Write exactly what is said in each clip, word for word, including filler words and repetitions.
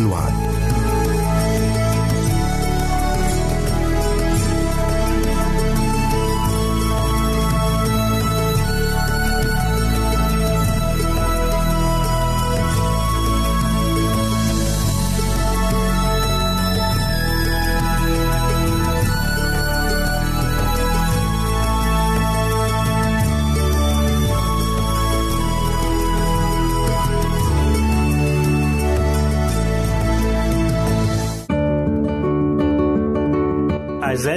الوعد. أعزائي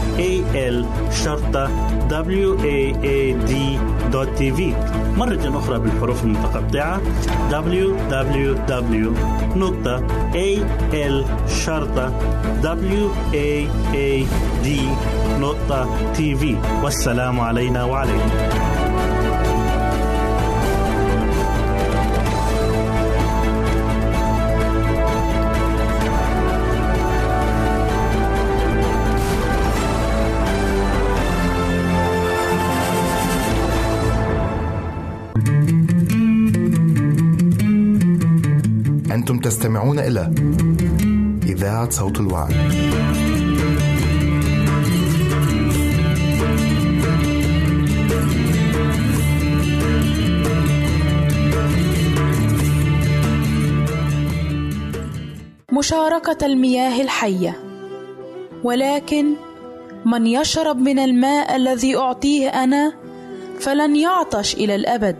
آل شرطة وعد دوت تي في، مرة أخرى بالحروف المتقطعة دبليو دبليو دبليو دوت آل شرطة وعد دوت تي في. والسلام علينا وعليكم. أنتم تستمعون إلى إذاعة صوت الوعد. مشاركة المياه الحية. ولكن من يشرب من الماء الذي أعطيه أنا فلن يعطش إلى الأبد،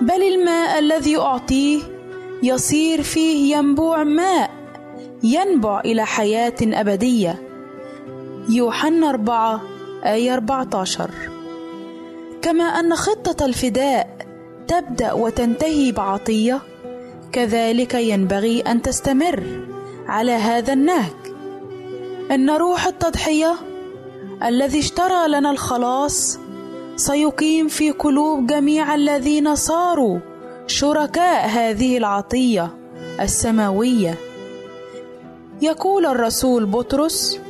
بل الماء الذي أعطيه يصير فيه ينبوع ماء ينبع إلى حياة أبدية. يوحنا أربعة آية أربعة عشر. كما أن خطة الفداء تبدأ وتنتهي بعطية، كذلك ينبغي أن تستمر على هذا النهج. إن روح التضحية الذي اشترى لنا الخلاص سيقيم في قلوب جميع الذين صاروا شركاء هذه العطية السماوية. يقول الرسول بطرس: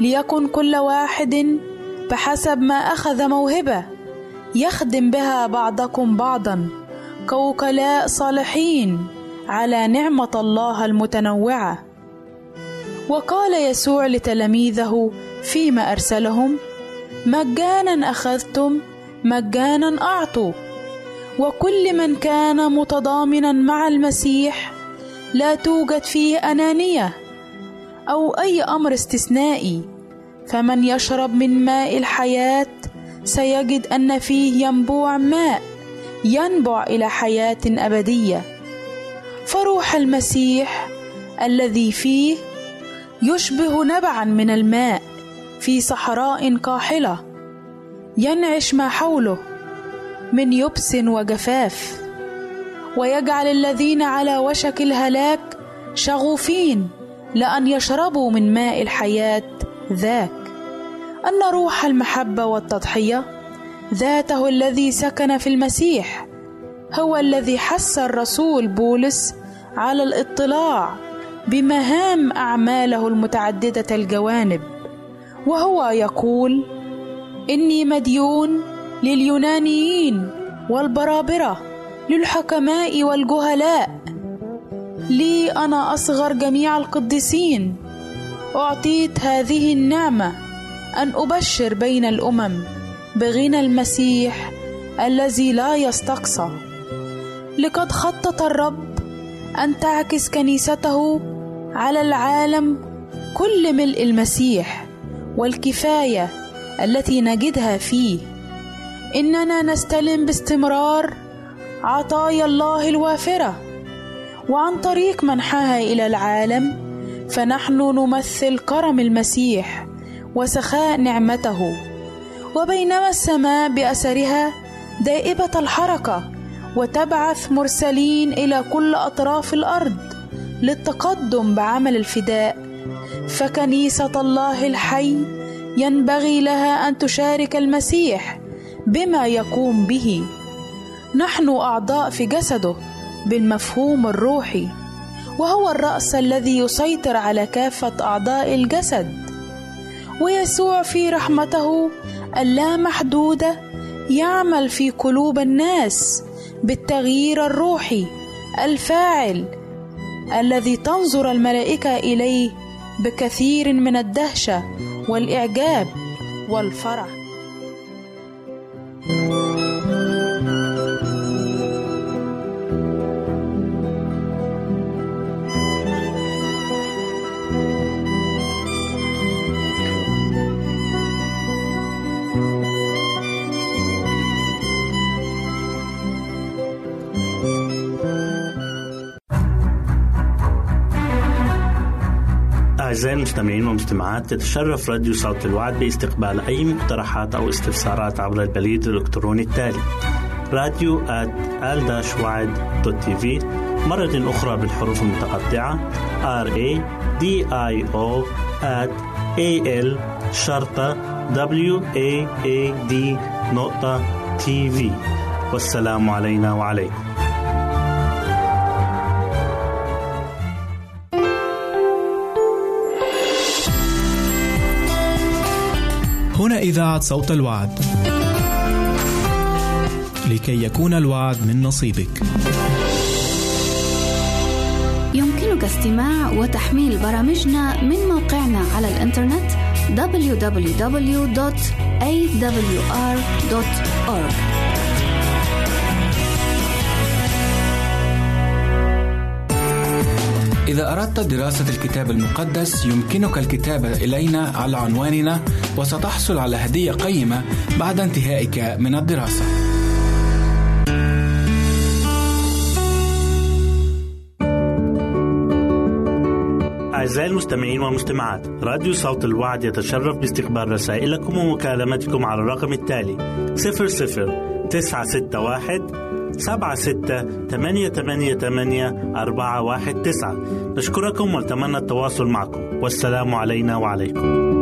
ليكن كل واحد بحسب ما أخذ موهبة يخدم بها بعضكم بعضاً كوكلاء صالحين على نعمة الله المتنوعة. وقال يسوع لتلاميذه فيما أرسلهم: مجانا أخذتم مجانا أعطوا، وكل من كان متضامنا مع المسيح لا توجد فيه أنانية أو أي أمر استثنائي، فمن يشرب من ماء الحياة سيجد أن فيه ينبوع ماء ينبع إلى حياة أبدية. فروح المسيح الذي فيه يشبه نبعا من الماء في صحراء قاحلة ينعش ما حوله من يبس وجفاف، ويجعل الذين على وشك الهلاك شغوفين لأن يشربوا من ماء الحياة ذاك. أن روح المحبة والتضحية ذاته الذي سكن في المسيح هو الذي حث الرسول بولس على الاطلاع بمهام أعماله المتعددة الجوانب، وهو يقول: إني مديون لليونانيين والبرابرة، للحكماء والجهلاء، لي أنا أصغر جميع القديسين، أعطيت هذه النعمة أن أبشر بين الأمم بغنى المسيح الذي لا يستقصى. لقد خطط الرب أن تعكس كنيسته على العالم كل ملء المسيح والكفاية التي نجدها فيه. إننا نستلم باستمرار عطايا الله الوافرة، وعن طريق منحها إلى العالم فنحن نمثل كرم المسيح وسخاء نعمته. وبينما السماء بأسرها دائبة الحركة وتبعث مرسلين إلى كل أطراف الأرض للتقدم بعمل الفداء، فكنيسة الله الحي ينبغي لها أن تشارك المسيح بما يقوم به. نحن أعضاء في جسده بالمفهوم الروحي، وهو الرأس الذي يسيطر على كافة أعضاء الجسد. ويسوع في رحمته اللامحدودة يعمل في قلوب الناس بالتغيير الروحي الفاعل الذي تنظر الملائكة إليه بكثير من الدهشة والإعجاب والفرح. أعزائي المستمعين والمستمعات، تتشرف راديو صوت الوعد باستقبال أي مقترحات أو استفسارات عبر البريد الإلكتروني التالي راديو آت آل وعد دوت تي في، مرة أخرى بالحروف المتقطعة راديو آت آل شرطة وعد دوت تي في. والسلام علينا وعليكم. هنا إذاعة صوت الوعد، لكي يكون الوعد من نصيبك. يمكنك استماع وتحميل برامجنا من موقعنا على الإنترنت دبليو دبليو دبليو دوت إيه دبليو آر دوت أورغ. إذا أردت دراسة الكتاب المقدس يمكنك الكتابة إلينا على عنواننا، وستحصل على هدية قيمة بعد انتهائك من الدراسة. أعزائي المستمعين والمستمعات، راديو صوت الوعد يتشرف باستقبال رسائلكم ومكالمتكم على الرقم التالي صفر صفر تسعة ستة واحد سبعة ستة ثمانية ثمانية ثمانية أربعة واحد تسعة. نشكركم ونتمنى التواصل معكم، والسلام علينا وعليكم.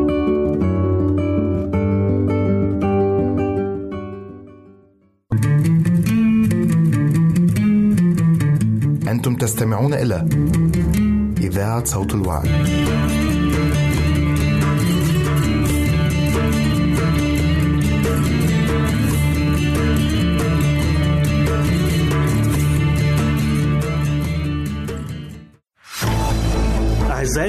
أنتم تستمعون إلى إذاعة صوت الوعد. أعزائي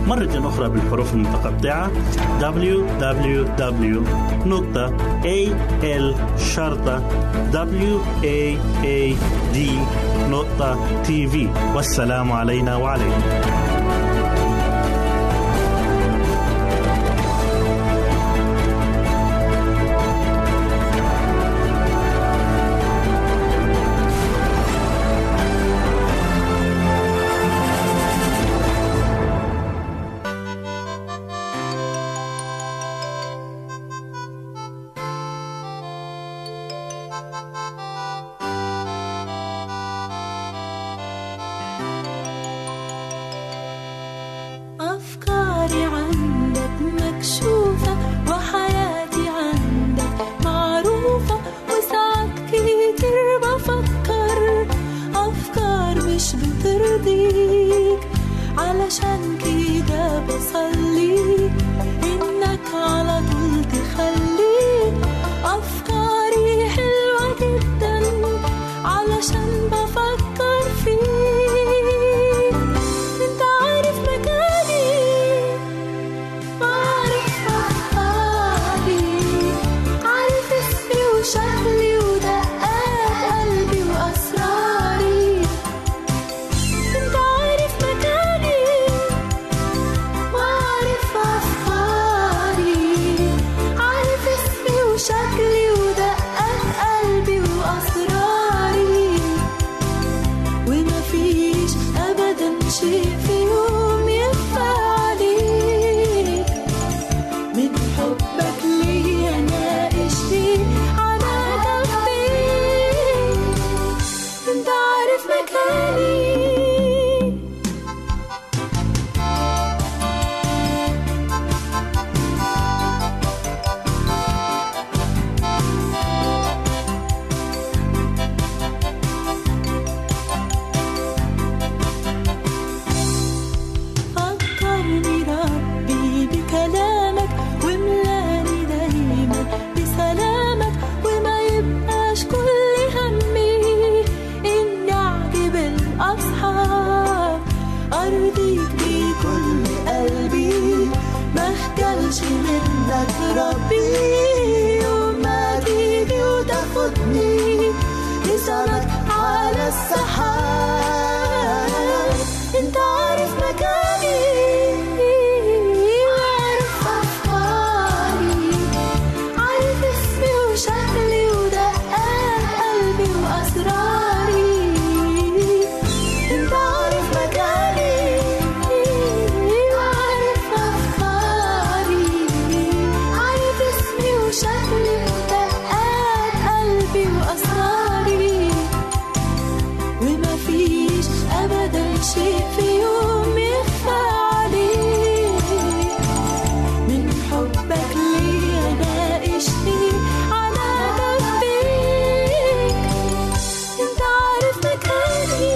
مرة أخرى بالحروف المتقطعة دبليو دبليو دبليو دوت إيه إل شرطة وعد دوت تي في. والسلام علينا وعليكم. على طول تخلي أفكاري حلوة جدا علشان بفكر فيك. انت عارف مكاني، عارف أفكاري، عارف اسمي وشكلي ودقات قلبي وأسراري. انت عارف مكاني، عارف أفكاري، عارف اسمي وشكلي ودقات قلبي وأسراري. ومفيش أبدا شيء في يوم يخفى عليك من حبك ليا. أنا اشتي على قلبي، انت عارف مكاني. فكرني ربي بكلامك، واملاني دايما بسلامك، وما يبقاش كل همي اني اعجب الاصحاب. ارضيك بكل قلبي، ما اخجلش منك ربي. يوم ما تيجي وتاخدني نسمك على السحاب. انت عارف مكاني، عارف افكاري، عارف اسمي وشكلي ودقات قلبي واسراري. انت عارف مكاني، عارف افكاري، عارف اسمي وشكلي ودقات قلبي واسراري. ومفيش أبدا شيء في يوم يخفى عليك من حبك ليا. أنا اشتي على قلبيك، انت عارف مكاني.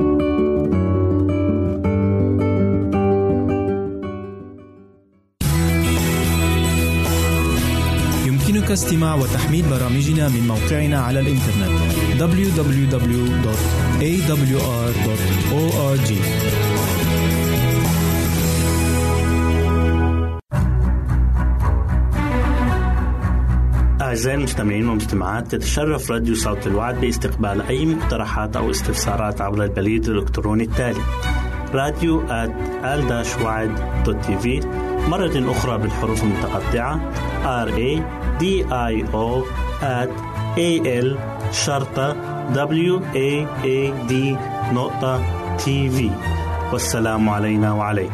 يمكنك استماع وتحميل برامجنا من موقعنا على الإنترنت دبليو دبليو دبليو دوت إيه دبليو آر دوت أو آر جي. أعزائي المستمعين والمستمعات، تتشرف راديو صوت الوعد باستقبال أي مقترحات أو استفسارات عبر البريد الإلكتروني التالي راديو آت آل وعد دوت تي في، مرة أخرى بالحروف المتقطعة راديو آت آل شرطة وعد نقطة تي في. والسلام علينا وعليكم.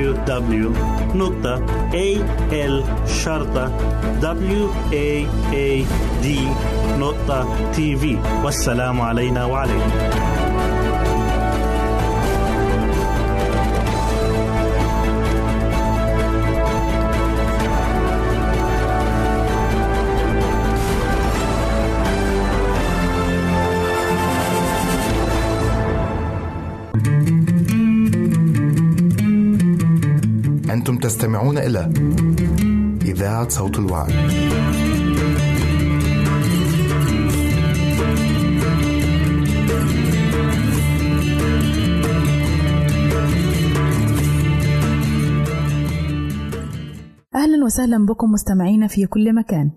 دبليو دوت آل شرطة وعد دوت تي في. والسلام علينا وعليكم. أنتم تستمعون إلى إذاعة صوت الوعد. أهلا وسهلا بكم مستمعين في كل مكان.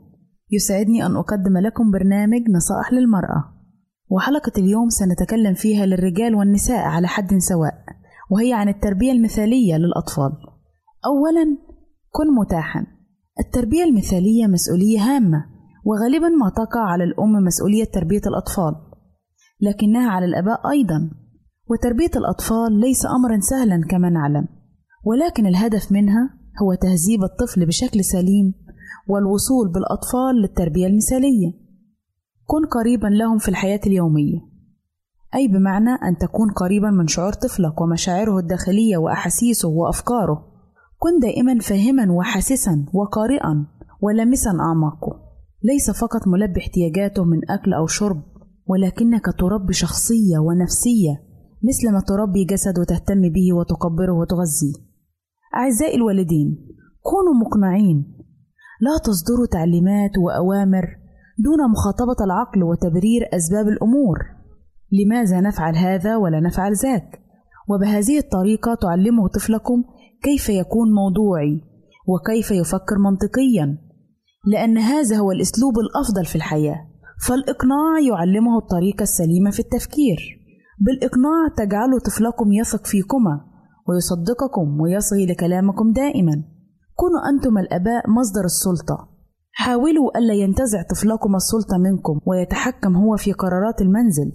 يسعدني أن أقدم لكم برنامج نصائح للمرأة، وحلقة اليوم سنتكلم فيها للرجال والنساء على حد سواء، وهي عن التربية المثالية للأطفال. أولا، كن متاحا. التربية المثالية مسؤولية هامة، وغالبا ما تقع على الأم مسؤولية تربية الأطفال، لكنها على الآباء أيضا. وتربية الأطفال ليس أمرا سهلا كما نعلم، ولكن الهدف منها هو تهذيب الطفل بشكل سليم والوصول بالأطفال للتربية المثالية. كن قريبا لهم في الحياة اليومية، أي بمعنى أن تكون قريبا من شعور طفلك ومشاعره الداخلية وأحاسيسه وأفكاره. كن دائما فاهما وحاسسا وقارئا ولمسا أعماقه، ليس فقط ملبي احتياجاته من أكل أو شرب، ولكنك تربي شخصية ونفسية مثل ما تربي جسد وتهتم به وتكبره وتغذيه. أعزائي الوالدين، كونوا مقنعين، لا تصدروا تعليمات وأوامر دون مخاطبة العقل وتبرير أسباب الأمور، لماذا نفعل هذا ولا نفعل ذاك. وبهذه الطريقة تعلموا طفلكم كيف يكون موضوعي وكيف يفكر منطقيا، لأن هذا هو الأسلوب الأفضل في الحياة. فالإقناع يعلمه الطريقة السليمة في التفكير، بالإقناع تجعل طفلكم يثق فيكما ويصدقكم ويصغي لكلامكم دائما. كونوا أنتم الآباء مصدر السلطة، حاولوا ألا ينتزع طفلكم السلطة منكم ويتحكم هو في قرارات المنزل.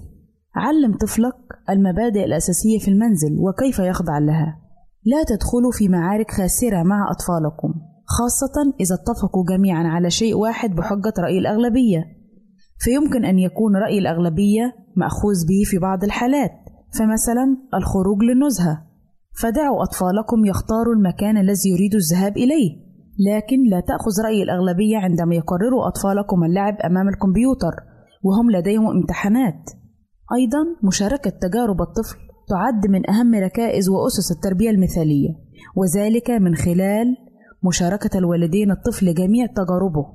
علم طفلك المبادئ الأساسية في المنزل وكيف يخضع لها. لا تدخلوا في معارك خاسرة مع أطفالكم، خاصة إذا اتفقوا جميعا على شيء واحد بحجة رأي الأغلبية، فيمكن أن يكون رأي الأغلبية مأخوذ به في بعض الحالات، فمثلا الخروج للنزهة. فدعوا أطفالكم يختاروا المكان الذي يريدوا الذهاب إليه، لكن لا تأخذ رأي الأغلبية عندما يقرروا أطفالكم اللعب أمام الكمبيوتر وهم لديهم امتحانات. أيضا مشاركة تجارب الطفل تعد من أهم ركائز وأسس التربية المثالية، وذلك من خلال مشاركة الوالدين الطفل جميع تجاربه،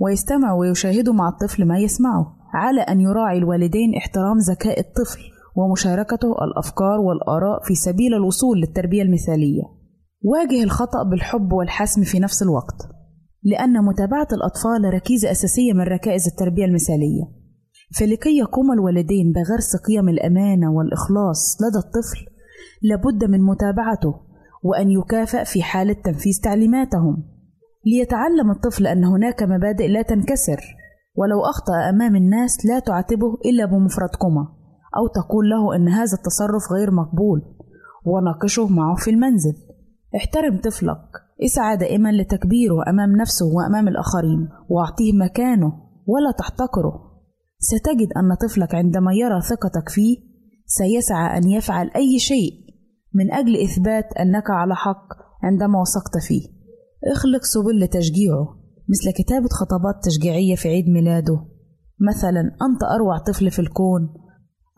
ويستمع ويشاهد مع الطفل ما يسمعه، على أن يراعي الوالدين احترام ذكاء الطفل ومشاركته الأفكار والآراء في سبيل الوصول للتربية المثالية. واجه الخطأ بالحب والحسم في نفس الوقت، لأن متابعة الأطفال ركيزة أساسية من ركائز التربية المثالية. فلكي يقوم الوالدين بغرس قيم الأمانة والإخلاص لدى الطفل، لابد من متابعته وأن يكافأ في حالة تنفيذ تعليماتهم، ليتعلم الطفل أن هناك مبادئ لا تنكسر، ولو أخطأ أمام الناس لا تعاتبه إلا بمفردكما، أو تقول له أن هذا التصرف غير مقبول وناقشه معه في المنزل. احترم طفلك، اسعى دائما لتكبيره أمام نفسه وأمام الآخرين، واعطيه مكانه ولا تحتقره. ستجد أن طفلك عندما يرى ثقتك فيه سيسعى أن يفعل أي شيء من أجل إثبات أنك على حق عندما وثقت فيه. اخلق سبل لتشجيعه، مثل كتابة خطابات تشجيعية في عيد ميلاده، مثلا أنت أروع طفل في الكون،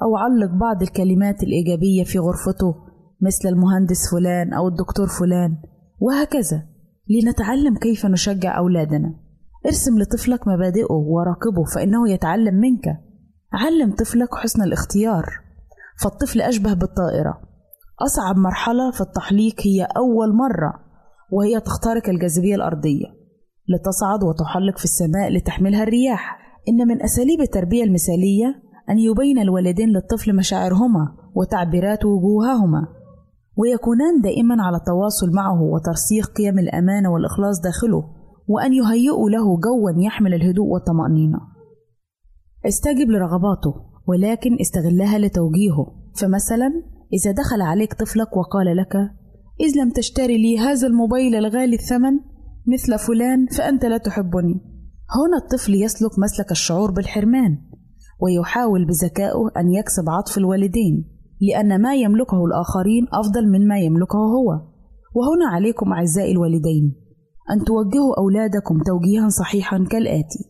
أو علق بعض الكلمات الإيجابية في غرفته مثل المهندس فلان أو الدكتور فلان، وهكذا، لنتعلم كيف نشجع أولادنا. ارسم لطفلك مبادئه وراقبه، فإنه يتعلم منك. علم طفلك حسن الاختيار، فالطفل أشبه بالطائرة، أصعب مرحلة في التحليق هي أول مرة، وهي تخترق الجاذبية الأرضية لتصعد وتحلق في السماء لتحملها الرياح. إن من أساليب التربية المثالية أن يبين الوالدين للطفل مشاعرهما وتعبيرات وجوههما، ويكونان دائما على تواصل معه وترسيخ قيم الأمانة والإخلاص داخله، وأن يهيئوا له جوا يحمل الهدوء والطمأنينة. استجب لرغباته، ولكن استغلها لتوجيهه. فمثلا إذا دخل عليك طفلك وقال لك إذ لم تشتري لي هذا الموبايل الغالي الثمن مثل فلان فأنت لا تحبني، هنا الطفل يسلك مسلك الشعور بالحرمان، ويحاول بذكائه أن يكسب عطف الوالدين، لأن ما يملكه الآخرين أفضل من ما يملكه هو. وهنا عليكم أعزائي الوالدين أن توجهوا أولادكم توجيها صحيحا كالآتي.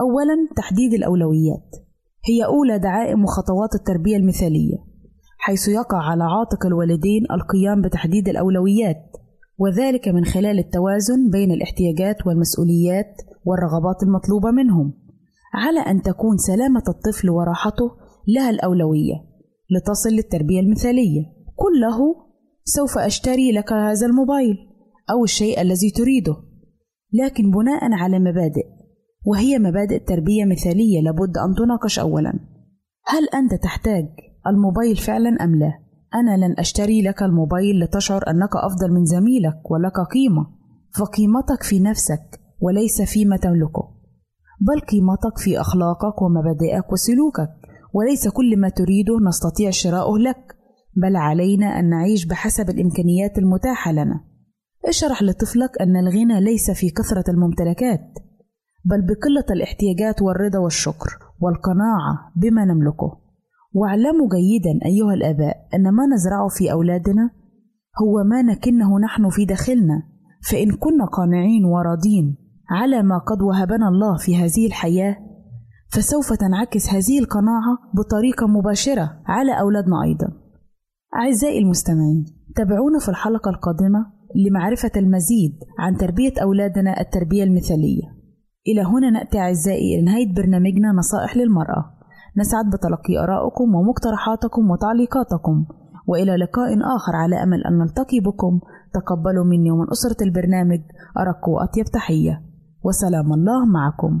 أولا، تحديد الأولويات هي أولى دعائم وخطوات التربية المثالية، حيث يقع على عاتق الوالدين القيام بتحديد الأولويات، وذلك من خلال التوازن بين الاحتياجات والمسؤوليات والرغبات المطلوبة منهم، على أن تكون سلامة الطفل وراحته لها الأولوية لتصل للتربية المثالية. قل له سوف أشتري لك هذا الموبايل أو الشيء الذي تريده، لكن بناء على مبادئ، وهي مبادئ تربية مثالية لابد أن تناقش أولا. هل أنت تحتاج الموبايل فعلا أم لا؟ أنا لن أشتري لك الموبايل لتشعر أنك أفضل من زميلك ولك قيمة، فقيمتك في نفسك وليس فيما تملكه، بل قيمتك في أخلاقك ومبادئك وسلوكك، وليس كل ما تريده نستطيع شراؤه لك، بل علينا أن نعيش بحسب الإمكانيات المتاحة لنا. اشرح لطفلك أن الغنى ليس في كثرة الممتلكات، بل بقلة الاحتياجات والرضا والشكر والقناعة بما نملكه. واعلموا جيدا أيها الآباء أن ما نزرعه في أولادنا هو ما نكنه نحن في داخلنا، فإن كنا قانعين وراضين على ما قد وهبنا الله في هذه الحياة، فسوف تنعكس هذه القناعة بطريقة مباشرة على أولادنا أيضا. أعزائي المستمعين، تابعونا في الحلقة القادمة لمعرفة المزيد عن تربية أولادنا التربية المثالية. إلى هنا نأتي أعزائي إلى نهاية برنامجنا نصائح للمرأة. نسعد بتلقي آرائكم ومقترحاتكم وتعليقاتكم، وإلى لقاء آخر على أمل أن نلتقي بكم. تقبلوا مني ومن أسرة البرنامج أرق وأطيب تحية، وسلام الله معكم.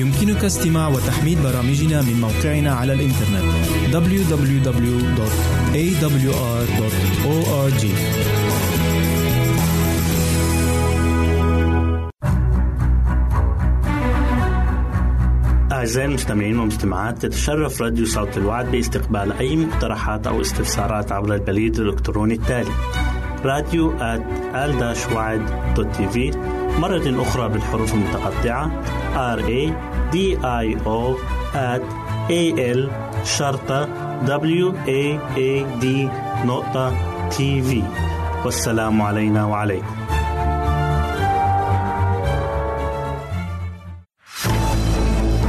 يمكنك استماع وتحميل برامجنا من موقعنا على الإنترنت دبليو دبليو دبليو دوت إيه دبليو آر دوت أو آر جي. أعزائي المستمعين والمستمعات، تتشرف راديو صوت الوعد باستقبال أي مقترحات أو استفسارات عبر البريد الإلكتروني التالي راديو آت آل وعد دوت تي في، مرة أخرى بالحروف المتقطعة راديو آت آل شرطة وعد دوت تي في. والسلام علينا وعليكم.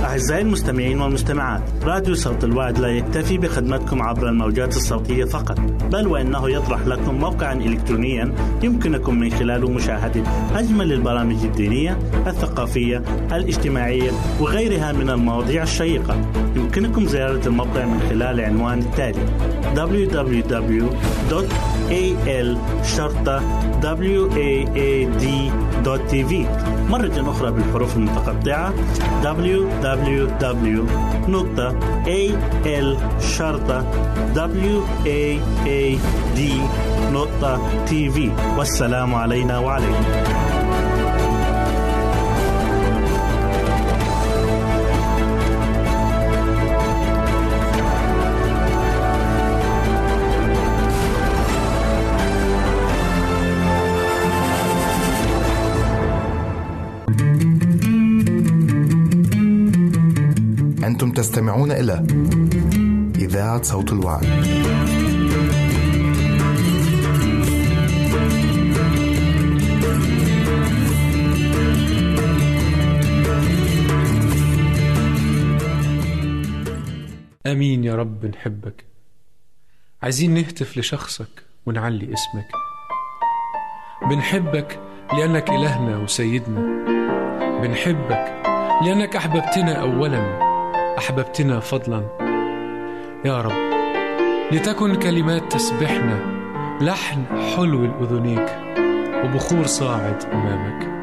أعزائي المستمعين والمستمعات، راديو صوت الوعد لا يكتفي بخدمتكم عبر الموجات الصوتية فقط، بل وأنه يطرح لكم موقعا إلكترونيا يمكنكم من خلاله مشاهدة أجمل البرامج الدينية، الثقافية، الاجتماعية وغيرها من المواضيع الشيقة. يمكنكم زيارة الموقع من خلال العنوان التالي دبليو دبليو دبليو دوت آل شرطة وعد دوت تي في، مرة أخرى بالحروف المتقطعة دبليو دبليو دبليو دوت آل شرطة وعد دوت تي في. والسلام علينا وعليكم. أنتم تستمعون إلى إذاعة صوت الوعد. أمين يا رب نحبك. عايزين نهتف لشخصك ونعلي اسمك. بنحبك لأنك إلهنا وسيدنا، بنحبك لأنك أحببتنا أولاً، أحببتنا فضلا. يا رب لتكن كلمات تسبحنا لحن حلو الأذنيك وبخور صاعد أمامك.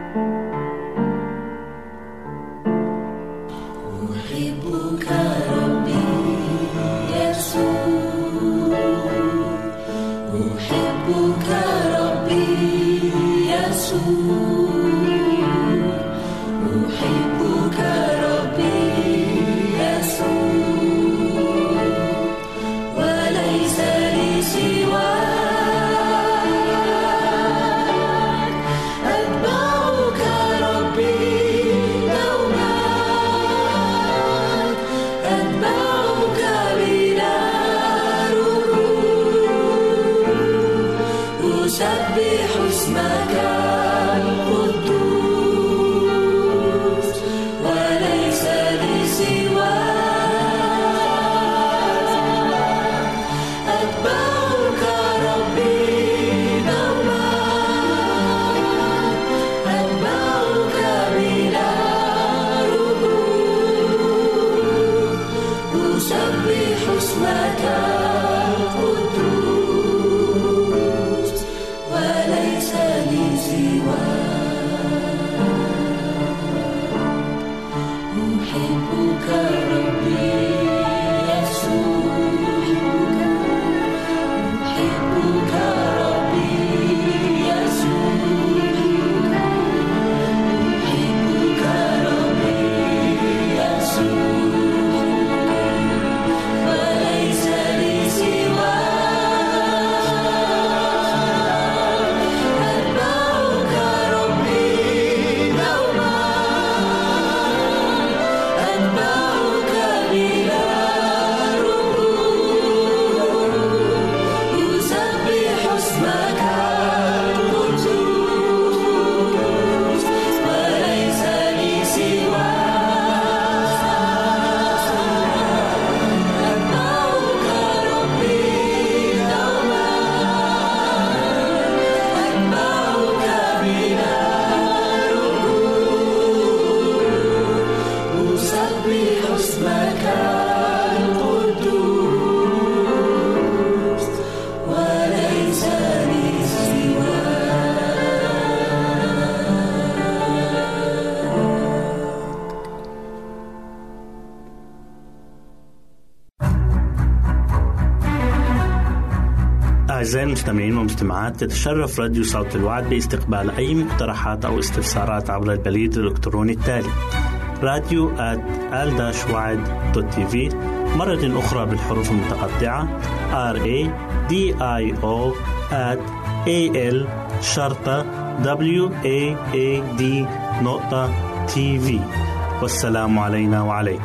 أعزائي المستمعين والمستمعات، تتشرف راديو صوت الوعد باستقبال أي مقترحات أو استفسارات عبر البريد الإلكتروني التالي راديو آت آل وعد دوت تي في، مرة أخرى بالحروف المتقطعة راديو آت آل شرطة وعد دوت تي في. والسلام علينا وعليكم.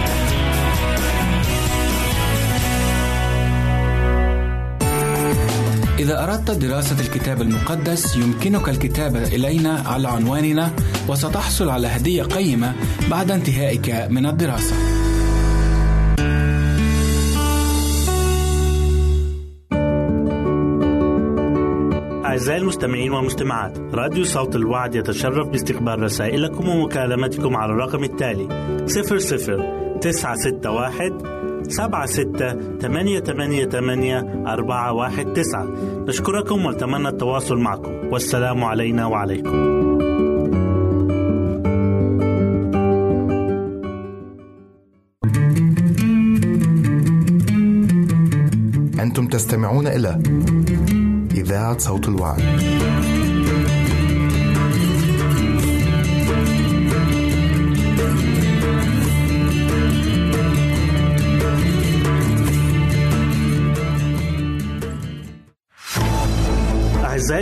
إذا أردت دراسة الكتاب المقدس يمكنك الكتابة إلينا على عنواننا، وستحصل على هدية قيمة بعد انتهائك من الدراسة. أعزائي المستمعين والمستمعات، راديو صوت الوعد يتشرف باستقبال رسائلكم ومكالمتكم على الرقم التالي صفر صفر تسعة ستة واحد سبعة ستة ثمانية ثمانية ثمانية أربعة واحد تسعة. نشكركم ونتمنى التواصل معكم، والسلام علينا وعليكم. أنتم تستمعون إلى إذاعة صوت الوعد. أعزائي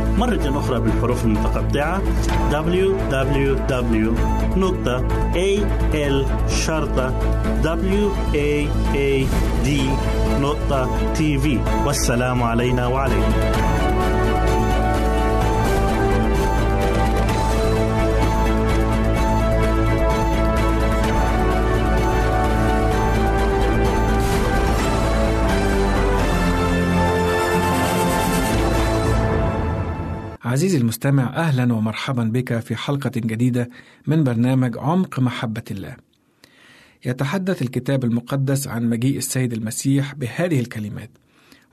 مرة أخرى بالحروف المتقطعة دبليو دبليو دبليو دوت إيه إل شرطة وعد دوت تي في. والسلام علينا وعليكم. عزيزي المستمع، أهلا ومرحبا بك في حلقة جديدة من برنامج عمق محبة الله. يتحدث الكتاب المقدس عن مجيء السيد المسيح بهذه الكلمات: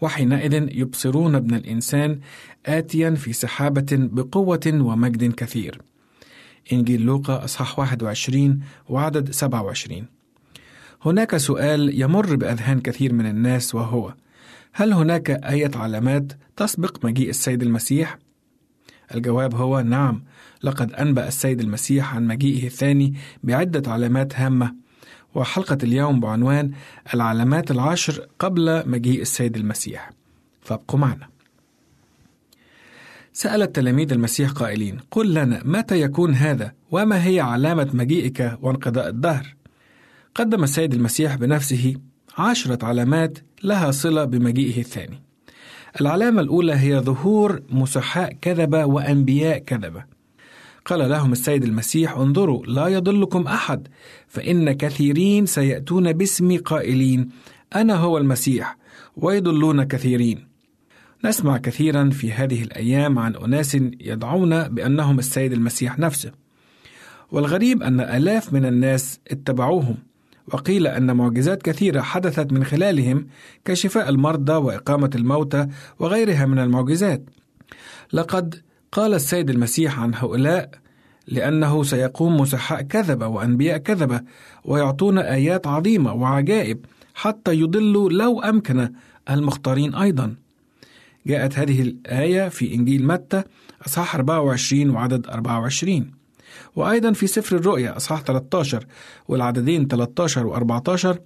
وحينئذ يبصرون ابن الإنسان آتيا في سحابة بقوة ومجد كثير. إنجيل لوقا أصحاح واحد وعشرين وعدد سبعة وعشرين. هناك سؤال يمر بأذهان كثير من الناس، وهو: هل هناك أي علامات تسبق مجيء السيد المسيح؟ الجواب هو نعم، لقد أنبأ السيد المسيح عن مجيئه الثاني بعدة علامات هامة، وحلقة اليوم بعنوان العلامات العشر قبل مجيء السيد المسيح، فابقوا معنا. سأل التلاميذ المسيح قائلين: قل لنا متى يكون هذا، وما هي علامة مجيئك وانقضاء الدهر؟ قدم السيد المسيح بنفسه عشرة علامات لها صلة بمجيئه الثاني. العلامة الأولى هي ظهور مسحاء كذبة وأنبياء كذبة. قال لهم السيد المسيح: انظروا لا يضلكم أحد، فإن كثيرين سيأتون باسمي قائلين أنا هو المسيح، ويضلون كثيرين. نسمع كثيرا في هذه الأيام عن أناس يدعون بأنهم السيد المسيح نفسه، والغريب أن آلاف من الناس اتبعوهم، وقيل أن معجزات كثيرة حدثت من خلالهم كشفاء المرضى وإقامة الموتى وغيرها من المعجزات. لقد قال السيد المسيح عن هؤلاء: لأنه سيقوم مسحاء كذبة وأنبياء كذبة ويعطون آيات عظيمة وعجائب حتى يضلوا لو أمكن المختارين أيضا. جاءت هذه الآية في إنجيل متى أصحاح أربعة وعشرين وعدد أربعة وعشرين، وأيضا في سفر الرؤيا أصحاح ثلاثة عشر والعددين ثلاثة عشر وأربعة عشر.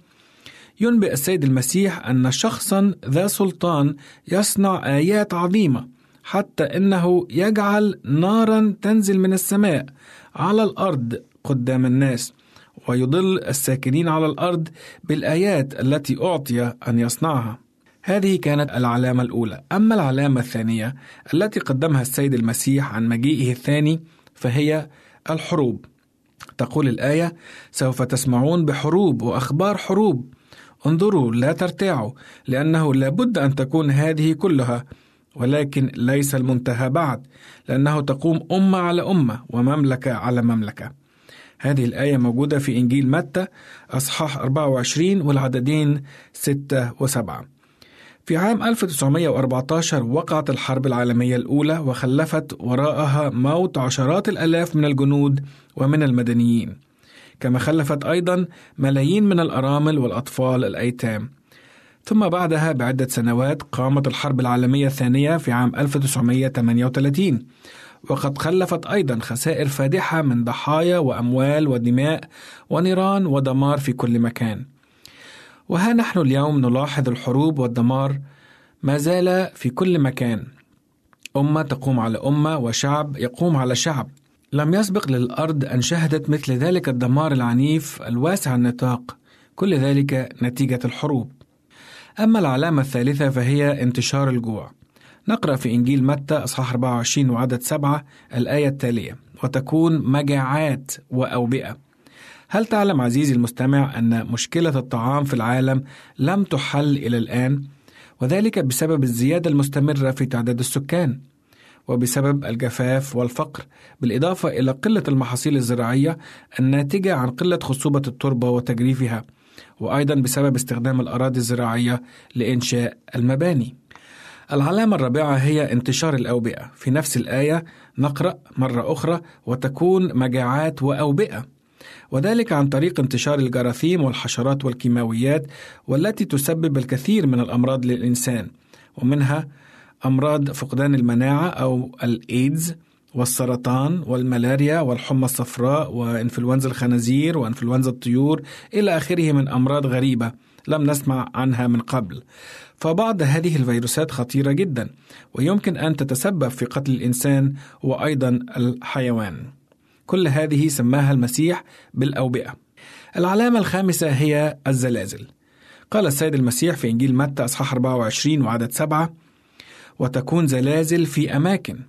ينبئ السيد المسيح أن شخصا ذا سلطان يصنع آيات عظيمة، حتى أنه يجعل نارا تنزل من السماء على الأرض قدام الناس، ويضل الساكنين على الأرض بالآيات التي أعطي أن يصنعها. هذه كانت العلامة الأولى. أما العلامة الثانية التي قدمها السيد المسيح عن مجيئه الثاني فهي الحروب. تقول الآية: سوف تسمعون بحروب وأخبار حروب، انظروا لا ترتاعوا، لأنه لابد أن تكون هذه كلها، ولكن ليس المنتهى بعد، لأنه تقوم أمة على أمة ومملكة على مملكة. هذه الآية موجودة في إنجيل متى أصحاح أربعة وعشرين والعددين ستة وسبعة. في عام ألف وتسعمائة وأربعة عشر وقعت الحرب العالمية الأولى، وخلفت وراءها موت عشرات الآلاف من الجنود ومن المدنيين، كما خلفت أيضا ملايين من الأرامل والأطفال الأيتام. ثم بعدها بعدة سنوات قامت الحرب العالمية الثانية في عام ألف وتسعمائة وثمانية وثلاثين، وقد خلفت أيضا خسائر فادحة من ضحايا وأموال ودماء ونيران ودمار في كل مكان. وها نحن اليوم نلاحظ الحروب والدمار ما زال في كل مكان، أمة تقوم على أمة وشعب يقوم على شعب. لم يسبق للأرض أن شهدت مثل ذلك الدمار العنيف الواسع النطاق، كل ذلك نتيجة الحروب. أما العلامة الثالثة فهي انتشار الجوع. نقرأ في إنجيل متى أصحاح أربعة وعشرين وعدد سبعة الآية التالية: وتكون مجاعات وأوبئة. هل تعلم عزيزي المستمع أن مشكلة الطعام في العالم لم تحل إلى الآن، وذلك بسبب الزيادة المستمرة في تعداد السكان وبسبب الجفاف والفقر، بالإضافة إلى قلة المحاصيل الزراعية الناتجة عن قلة خصوبة التربة وتجريفها، وأيضا بسبب استخدام الأراضي الزراعية لإنشاء المباني. العلامة الرابعة هي انتشار الأوبئة. في نفس الآية نقرأ مرة أخرى: وتكون مجاعات وأوبئة، وذلك عن طريق انتشار الجراثيم والحشرات والكيماويات، والتي تسبب الكثير من الأمراض للإنسان، ومنها أمراض فقدان المناعة أو الإيدز والسرطان والملاريا والحمى الصفراء وإنفلونزا الخنازير وإنفلونزا الطيور إلى آخره من أمراض غريبة لم نسمع عنها من قبل. فبعض هذه الفيروسات خطيرة جدا، ويمكن أن تتسبب في قتل الإنسان وأيضا الحيوان. كل هذه سماها المسيح بالأوبئة. العلامة الخامسة هي الزلازل. قال السيد المسيح في إنجيل متى أصحاح أربعة وعشرين وعدد سبعة: وتكون زلازل في أماكن،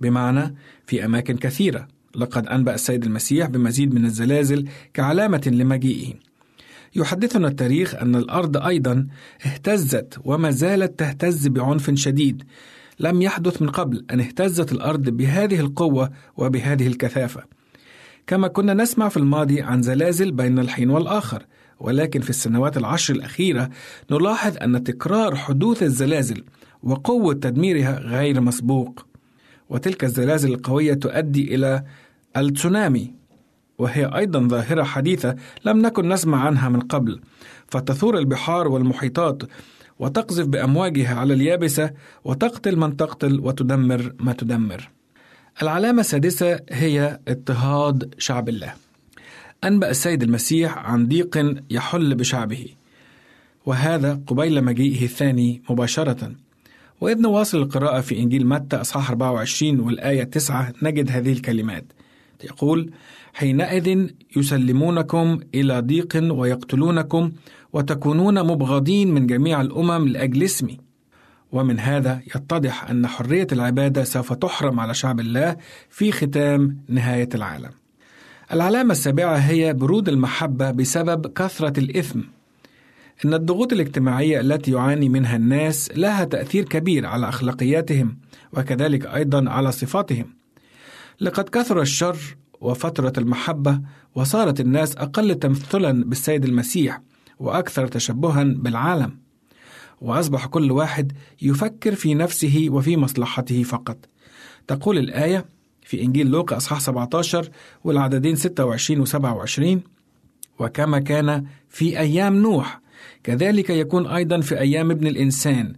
بمعنى في أماكن كثيرة. لقد أنبأ السيد المسيح بمزيد من الزلازل كعلامة لمجيئه. يحدثنا التاريخ أن الأرض أيضا اهتزت وما زالت تهتز بعنف شديد. لم يحدث من قبل أن اهتزت الأرض بهذه القوة وبهذه الكثافة، كما كنا نسمع في الماضي عن زلازل بين الحين والآخر. ولكن في السنوات العشر الأخيرة نلاحظ أن تكرار حدوث الزلازل وقوة تدميرها غير مسبوق، وتلك الزلازل القوية تؤدي إلى التسونامي، وهي أيضا ظاهرة حديثة لم نكن نسمع عنها من قبل، فتثور البحار والمحيطات وتقذف بأمواجها على اليابسة وتقتل من تقتل وتدمر ما تدمر. العلامة السادسة هي اضطهاد شعب الله. أنبأ السيد المسيح عن ضيق يحل بشعبه، وهذا قبيل مجيئه الثاني مباشرة. وإذ نواصل القراءة في إنجيل متى أصحاح أربعة وعشرين والآية تسعة نجد هذه الكلمات يقول: حينئذ يسلمونكم إلى ضيق ويقتلونكم وتكونون مبغضين من جميع الأمم لأجل اسمي. ومن هذا يتضح أن حرية العبادة سوف تحرم على شعب الله في ختام نهاية العالم. العلامة السابعة هي برود المحبة بسبب كثرة الإثم. إن الضغوط الاجتماعية التي يعاني منها الناس لها تأثير كبير على أخلاقياتهم، وكذلك أيضا على صفاتهم. لقد كثر الشر وفترة المحبة، وصارت الناس أقل تمثلا بالسيد المسيح وأكثر تشبها بالعالم، وأصبح كل واحد يفكر في نفسه وفي مصلحته فقط. تقول الآية في إنجيل لوقا أصحاح سبعة عشر والعددين ستة وعشرين وسبعة وعشرين: وكما كان في أيام نوح كذلك يكون أيضا في أيام ابن الإنسان،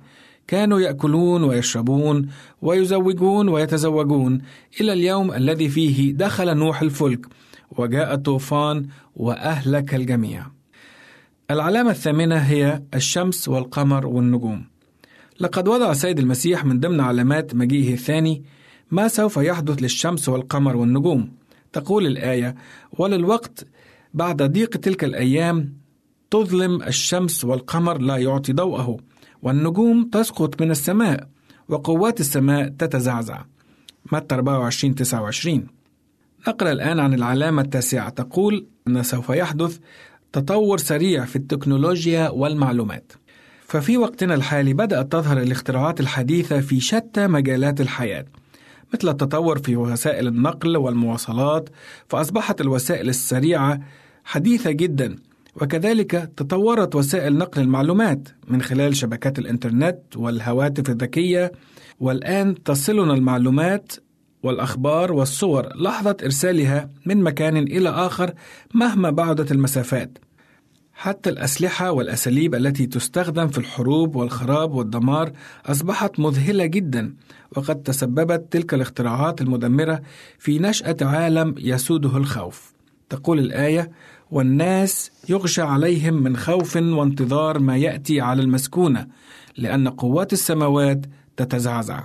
كانوا يأكلون ويشربون ويزوجون ويتزوجون إلى اليوم الذي فيه دخل نوح الفلك وجاء الطوفان وأهلك الجميع. العلامة الثامنة هي الشمس والقمر والنجوم. لقد وضع السيد المسيح من ضمن علامات مجيئه الثاني ما سوف يحدث للشمس والقمر والنجوم. تقول الآية: وللوقت بعد ضيق تلك الأيام تظلم الشمس والقمر لا يعطي ضوءه، والنجوم تسقط من السماء، وقوات السماء تتزعزع. متى أربعة وعشرين تسعة وعشرين. نقرأ الآن عن العلامة التاسعة، تقول أن سوف يحدث تطور سريع في التكنولوجيا والمعلومات. ففي وقتنا الحالي بدأت تظهر الاختراعات الحديثة في شتى مجالات الحياة، مثل التطور في وسائل النقل والمواصلات، فأصبحت الوسائل السريعة حديثة جدا، وكذلك تطورت وسائل نقل المعلومات من خلال شبكات الإنترنت والهواتف الذكية، والآن تصلنا المعلومات والأخبار والصور لحظة إرسالها من مكان إلى آخر مهما بعدت المسافات. حتى الأسلحة والأساليب التي تستخدم في الحروب والخراب والدمار أصبحت مذهلة جدا، وقد تسببت تلك الاختراعات المدمرة في نشأة عالم يسوده الخوف. تقول الآية: والناس يغشى عليهم من خوف وانتظار ما يأتي على المسكونة، لأن قوات السماوات تتزعزع.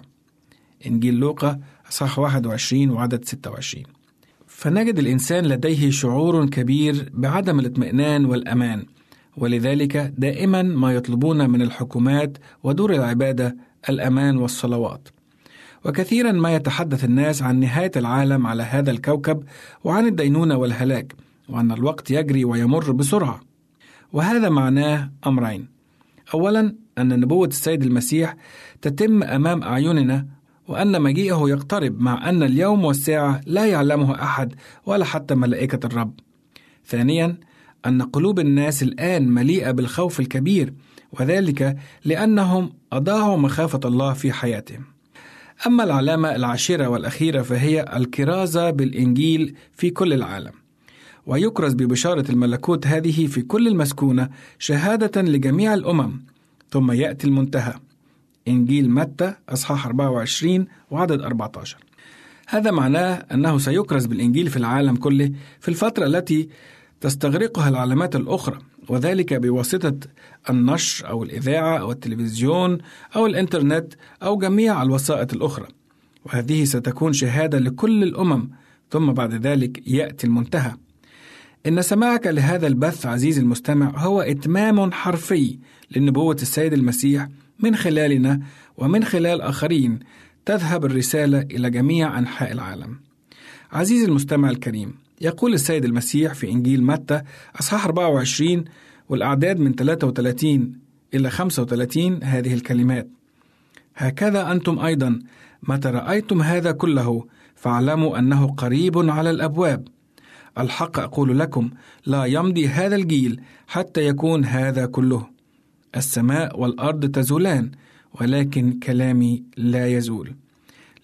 إنجيل لوقا أصحاح واحد وعشرين وعدد ستة وعشرين. فنجد الإنسان لديه شعور كبير بعدم الاطمئنان والأمان، ولذلك دائما ما يطلبون من الحكومات ودور العبادة الأمان والصلوات. وكثيرا ما يتحدث الناس عن نهاية العالم على هذا الكوكب، وعن الدينونة والهلاك، وأن الوقت يجري ويمر بسرعة. وهذا معناه أمرين: أولا أن نبوة السيد المسيح تتم أمام أعيننا، وأن مجيئه يقترب، مع أن اليوم والساعة لا يعلمه أحد ولا حتى ملائكة الرب. ثانيا أن قلوب الناس الآن مليئة بالخوف الكبير، وذلك لأنهم أضاعوا مخافة الله في حياتهم. أما العلامة العاشرة والأخيرة فهي الكرازة بالإنجيل في كل العالم، ويكرز ببشارة الملكوت هذه في كل المسكونة شهادة لجميع الأمم، ثم يأتي المنتهى. إنجيل متى أصحاح أربعة وعشرين وعدد أربعة عشر. هذا معناه أنه سيكرز بالإنجيل في العالم كله في الفترة التي تستغرقها العلامات الأخرى، وذلك بواسطة النشر أو الإذاعة أو التلفزيون أو الإنترنت أو جميع الوسائط الأخرى، وهذه ستكون شهادة لكل الأمم، ثم بعد ذلك يأتي المنتهى. إن سماعك لهذا البث عزيزي المستمع هو إتمام حرفي لنبوة السيد المسيح من خلالنا ومن خلال آخرين. تذهب الرسالة إلى جميع أنحاء العالم. عزيزي المستمع الكريم، يقول السيد المسيح في إنجيل متى أصحاح أربعة وعشرين والأعداد من ثلاثة وثلاثين إلى خمسة وثلاثين هذه الكلمات: هكذا أنتم أيضا متى رأيتم هذا كله فاعلموا أنه قريب على الأبواب. الحق أقول لكم، لا يمضي هذا الجيل حتى يكون هذا كله. السماء والأرض تزولان، ولكن كلامي لا يزول.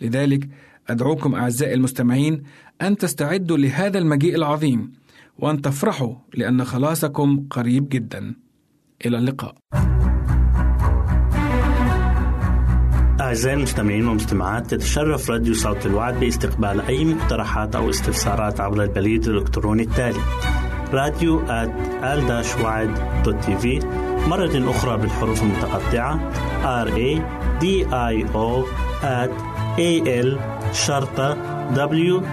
لذلك أدعوكم أعزائي المستمعين أن تستعدوا لهذا المجيء العظيم، وأن تفرحوا لأن خلاصكم قريب جدا. إلى اللقاء. أعزائي المستمعين والمستمعات، تتشرف راديو صوت الوعد باستقبال أي مقترحات أو استفسارات عبر البريد الإلكتروني التالي: راديو آت آل داش وعد دوت تي في. مرة أخرى بالحروف المتقطعة راديو آت آل شرطة وعد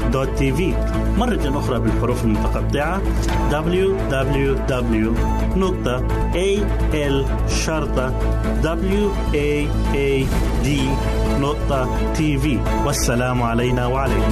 دوت تي في. مرة أخرى بالحروف المتقطعة دبليو دبليو دبليو دوت ال شرطة واعد دوت تي في. والسلام علينا وعليكم.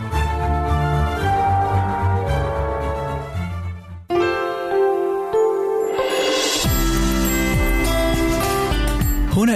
هنا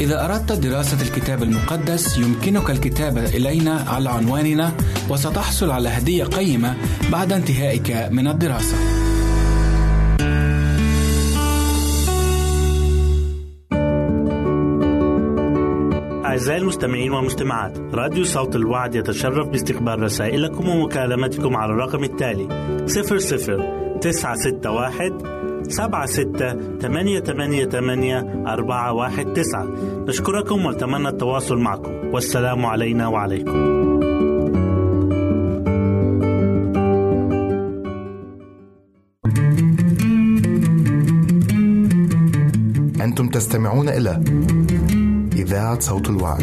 إذا أردت دراسة الكتاب المقدس يمكنك الكتابة إلينا على عنواننا وستحصل على هدية قيمة بعد انتهائك من الدراسة. أعزائي المستمعين والمجتمعات، راديو صوت الوعد يتشرف باستقبال رسائلكم ومكالمتكم على الرقم التالي صفر صفر تسعة ستة واحد سبعة ستة ثمانية ثمانية ثمانية أربعة واحد تسعة. نشكركم ونتمنى التواصل معكم، والسلام علينا وعليكم. أنتم تستمعون إلى إذاعة صوت الوعد.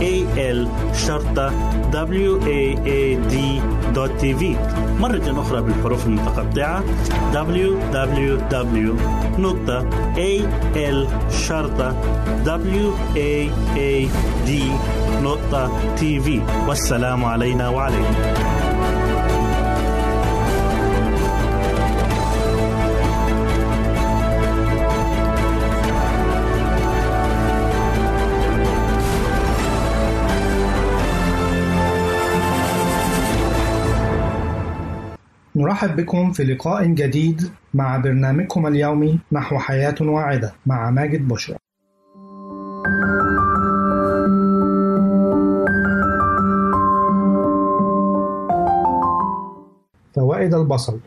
إيه إل شرطة واد دوت تي في. مرة أخرى بالحروف المتقطعة دبليو دبليو دبليو دوت إيه إل شرطة واد دوت تي في. والسلام علينا وعليكم. نرحب بكم في لقاء جديد مع برنامجكم اليومي نحو حياة واعدة مع ماجد بشرى. فوائد البصل.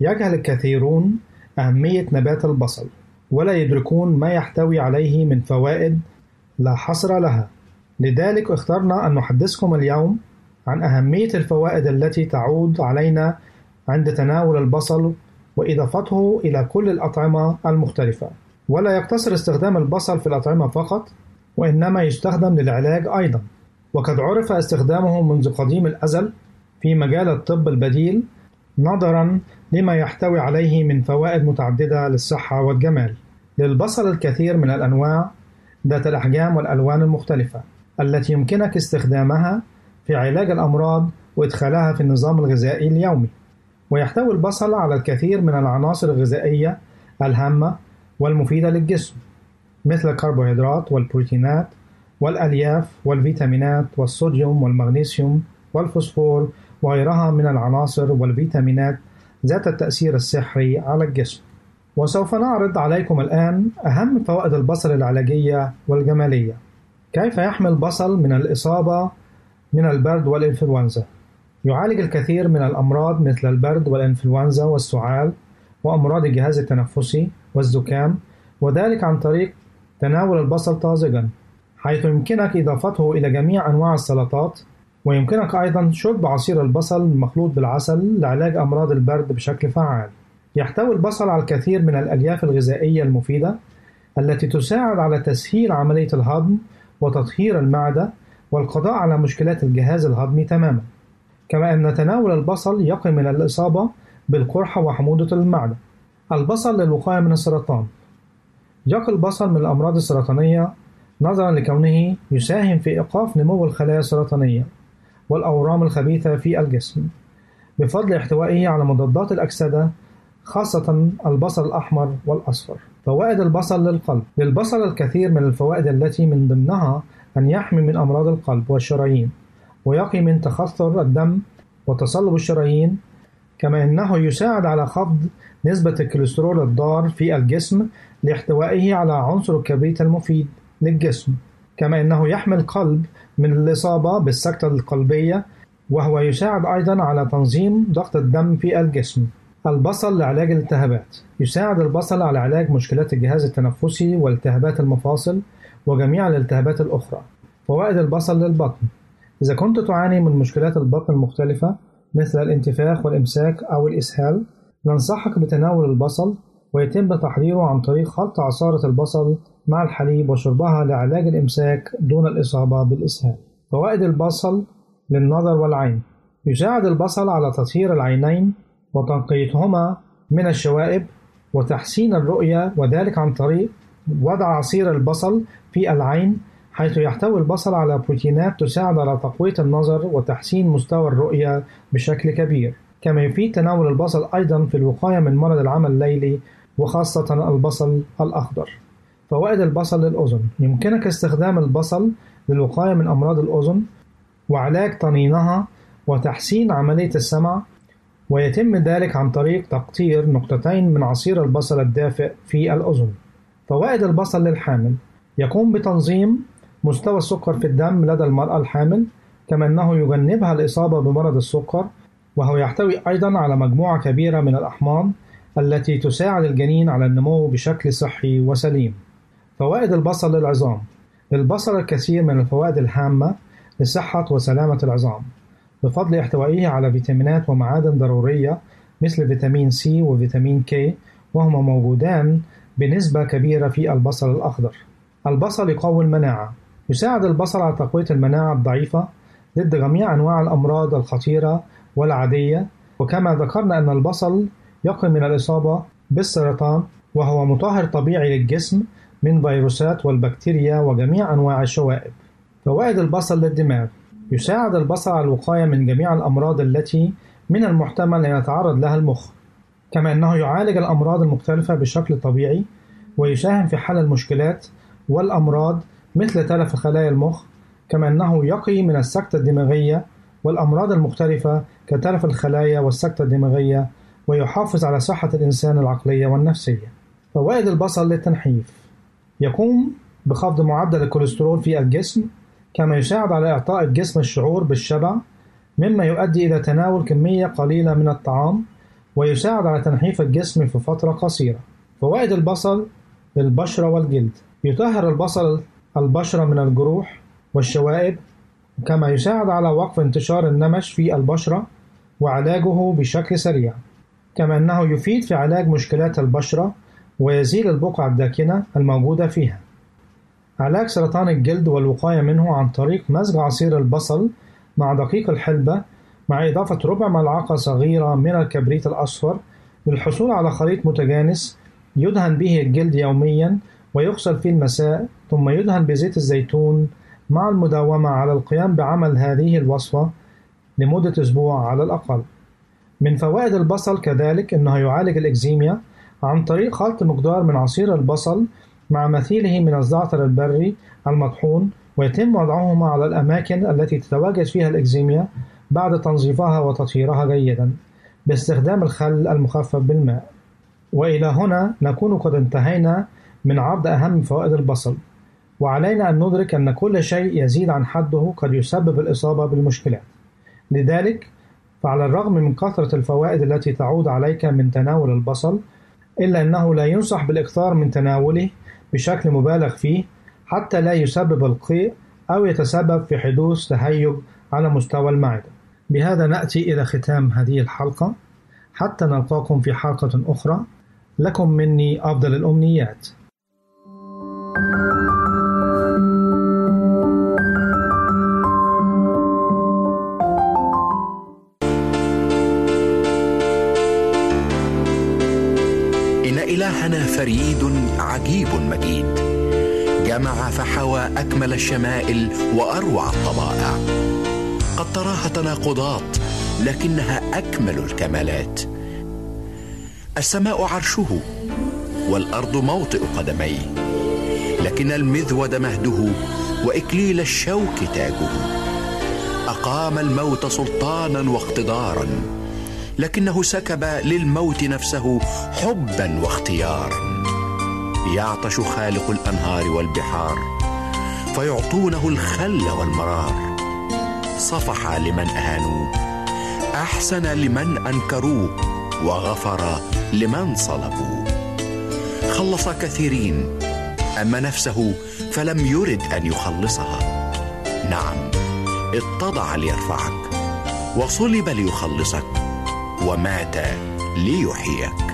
يجهل الكثيرون أهمية نبات البصل ولا يدركون ما يحتوي عليه من فوائد لا حصر لها، لذلك اخترنا أن نحدثكم اليوم عن أهمية الفوائد التي تعود علينا عند تناول البصل وإضافته إلى كل الأطعمة المختلفة. ولا يقتصر استخدام البصل في الأطعمة فقط، وإنما يستخدم للعلاج أيضا، وقد عرف استخدامه منذ قديم الأزل في مجال الطب البديل نظرا لما يحتوي عليه من فوائد متعددة للصحة والجمال. للبصل الكثير من الأنواع ذات الأحجام والألوان المختلفة التي يمكنك استخدامها في علاج الأمراض وإدخالها في النظام الغذائي اليومي. ويحتوي البصل على الكثير من العناصر الغذائية الهامة والمفيدة للجسم، مثل الكربوهيدرات والبروتينات والألياف والفيتامينات والصوديوم والمغنيسيوم والفوسفور وغيرها من العناصر والفيتامينات ذات التأثير السحري على الجسم. وسوف نعرض عليكم الآن أهم فوائد البصل العلاجية والجمالية. كيف يحمي البصل من الإصابة من البرد والإنفلونزا؟ يعالج الكثير من الأمراض مثل البرد والإنفلونزا والسعال وأمراض الجهاز التنفسي والزكام، وذلك عن طريق تناول البصل طازجا، حيث يمكنك إضافته إلى جميع أنواع السلطات. ويمكنك أيضا شرب عصير البصل المخلوط بالعسل لعلاج أمراض البرد بشكل فعال. يحتوي البصل على الكثير من الألياف الغذائية المفيدة التي تساعد على تسهيل عملية الهضم وتطهير المعدة والقضاء على مشكلات الجهاز الهضمي تماما. كما أن تناول البصل يقي من الإصابة بالقرحة وحموضة المعدة. البصل للوقاية من السرطان. يقي البصل من الأمراض السرطانية نظرا لكونه يساهم في إيقاف نمو الخلايا السرطانية والأورام الخبيثة في الجسم بفضل احتوائه على مضادات الأكسدة، خاصة البصل الأحمر والأصفر. فوائد البصل للقلب. للبصل الكثير من الفوائد التي من ضمنها أن يحمي من أمراض القلب والشرايين ويقي من تخثر الدم وتصلب الشرايين، كما أنه يساعد على خفض نسبة الكوليسترول الضار في الجسم لاحتوائه على عنصر الكبريت المفيد للجسم. كما أنه يحمي القلب من الإصابة بالسكتة القلبية، وهو يساعد أيضا على تنظيم ضغط الدم في الجسم. البصل لعلاج الالتهابات. يساعد البصل على علاج مشكلات الجهاز التنفسي والتهابات المفاصل وجميع الالتهابات الأخرى. فوائد البصل للبطن. إذا كنت تعاني من مشكلات البطن المختلفة مثل الانتفاخ والإمساك أو الإسهال، ننصحك بتناول البصل، ويتم تحضيره عن طريق خلط عصارة البصل مع الحليب وشربها لعلاج الإمساك دون الإصابة بالإسهال. فوائد البصل للنظر والعين: يساعد البصل على تطهير العينين وتنقيتهما من الشوائب وتحسين الرؤية، وذلك عن طريق وضع عصير البصل في العين، حيث يحتوي البصل على بروتينات تساعد على تقوية النظر وتحسين مستوى الرؤية بشكل كبير. كما يفيد تناول البصل أيضا في الوقاية من مرض العمى الليلي وخاصة البصل الأخضر. فوائد البصل للأذن: يمكنك استخدام البصل للوقاية من أمراض الأذن وعلاج طنينها وتحسين عملية السمع، ويتم ذلك عن طريق تقطير نقطتين من عصير البصل الدافئ في الأذن. فوائد البصل للحامل: يقوم بتنظيم مستوى السكر في الدم لدى المرأة الحامل، كما أنه يجنبها الإصابة بمرض السكر، وهو يحتوي أيضا على مجموعة كبيرة من الأحماض التي تساعد الجنين على النمو بشكل صحي وسليم. فوائد البصل للعظام: للبصل الكثير من الفوائد الهامة لصحة وسلامة العظام، بفضل احتوائه على فيتامينات ومعادن ضرورية مثل فيتامين سي وفيتامين كي، وهما موجودان بنسبة كبيرة في البصل الأخضر. البصل يقوي المناعة: يساعد البصل على تقوية المناعة الضعيفة ضد جميع أنواع الأمراض الخطيرة والعادية، وكما ذكرنا أن البصل يقي من الإصابة بالسرطان، وهو مطهر طبيعي للجسم من فيروسات والبكتيريا وجميع أنواع الشوائب. فوائد البصل للدماغ: يساعد البصل على الوقاية من جميع الأمراض التي من المحتمل أن يتعرض لها المخ، كما أنه يعالج الأمراض المختلفة بشكل طبيعي، ويساهم في حل المشكلات والأمراض مثل تلف خلايا المخ، كما أنه يقي من السكتة الدماغية والأمراض المختلفة كتلف الخلايا والسكتة الدماغية، ويحافظ على صحة الإنسان العقلية والنفسية. فوائد البصل للتنحيف: يقوم بخفض معدل الكوليسترول في الجسم، كما يساعد على إعطاء الجسم الشعور بالشبع، مما يؤدي إلى تناول كمية قليلة من الطعام، ويساعد على تنحيف الجسم في فترة قصيرة. فوائد البصل للبشرة والجلد: يطهر البصل البشرة من الجروح والشوائب، كما يساعد على وقف انتشار النمش في البشرة وعلاجه بشكل سريع، كما أنه يفيد في علاج مشكلات البشرة ويزيل البقع الداكنة الموجودة فيها. علاج سرطان الجلد والوقاية منه عن طريق مزج عصير البصل مع دقيق الحلبة مع إضافة ربع ملعقة صغيرة من الكبريت الأصفر للحصول على خليط متجانس يدهن به الجلد يوميا ويغسل في المساء، ثم يدهن بزيت الزيتون مع المداومة على القيام بعمل هذه الوصفة لمدة أسبوع على الأقل. من فوائد البصل كذلك أنه يعالج الإكزيميا عن طريق خلط مقدار من عصير البصل مع مثيله من الزعتر البري المطحون، ويتم وضعهما على الأماكن التي تتواجد فيها الإكزيميا بعد تنظيفها وتطهيرها جيدا باستخدام الخل المخفف بالماء. وإلى هنا نكون قد انتهينا من عرض أهم فوائد البصل، وعلينا أن ندرك أن كل شيء يزيد عن حده قد يسبب الإصابة بالمشكلات. لذلك فعلى الرغم من كثرة الفوائد التي تعود عليك من تناول البصل، إلا أنه لا ينصح بالإكثار من تناوله بشكل مبالغ فيه، حتى لا يسبب القيء أو يتسبب في حدوث تهيج على مستوى المعدة. بهذا نأتي إلى ختام هذه الحلقة، حتى نلقاكم في حلقة أخرى. لكم مني أفضل الأمنيات. إن إلهنا فريد عجيب مجيد، جمع فحوى أكمل الشمائل وأروع الطبائع، قد تراها تناقضات لكنها أكمل الكمالات. السماء عرشه والأرض موطئ قدميه، لكن المذود مهده وإكليل الشوك تاجه. أقام الموت سلطانا واقتدارا، لكنه سكب للموت نفسه حبا واختيارا. يعطش خالق الأنهار والبحار فيعطونه الخل والمرار. صفح لمن أهانوه، أحسن لمن أنكروه، وغفر لمن صلبوه. خلص كثيرين، أما نفسه فلم يرد أن يخلصها. نعم، اتضع ليرفعك، وصلب ليخلصك، ومات ليحييك.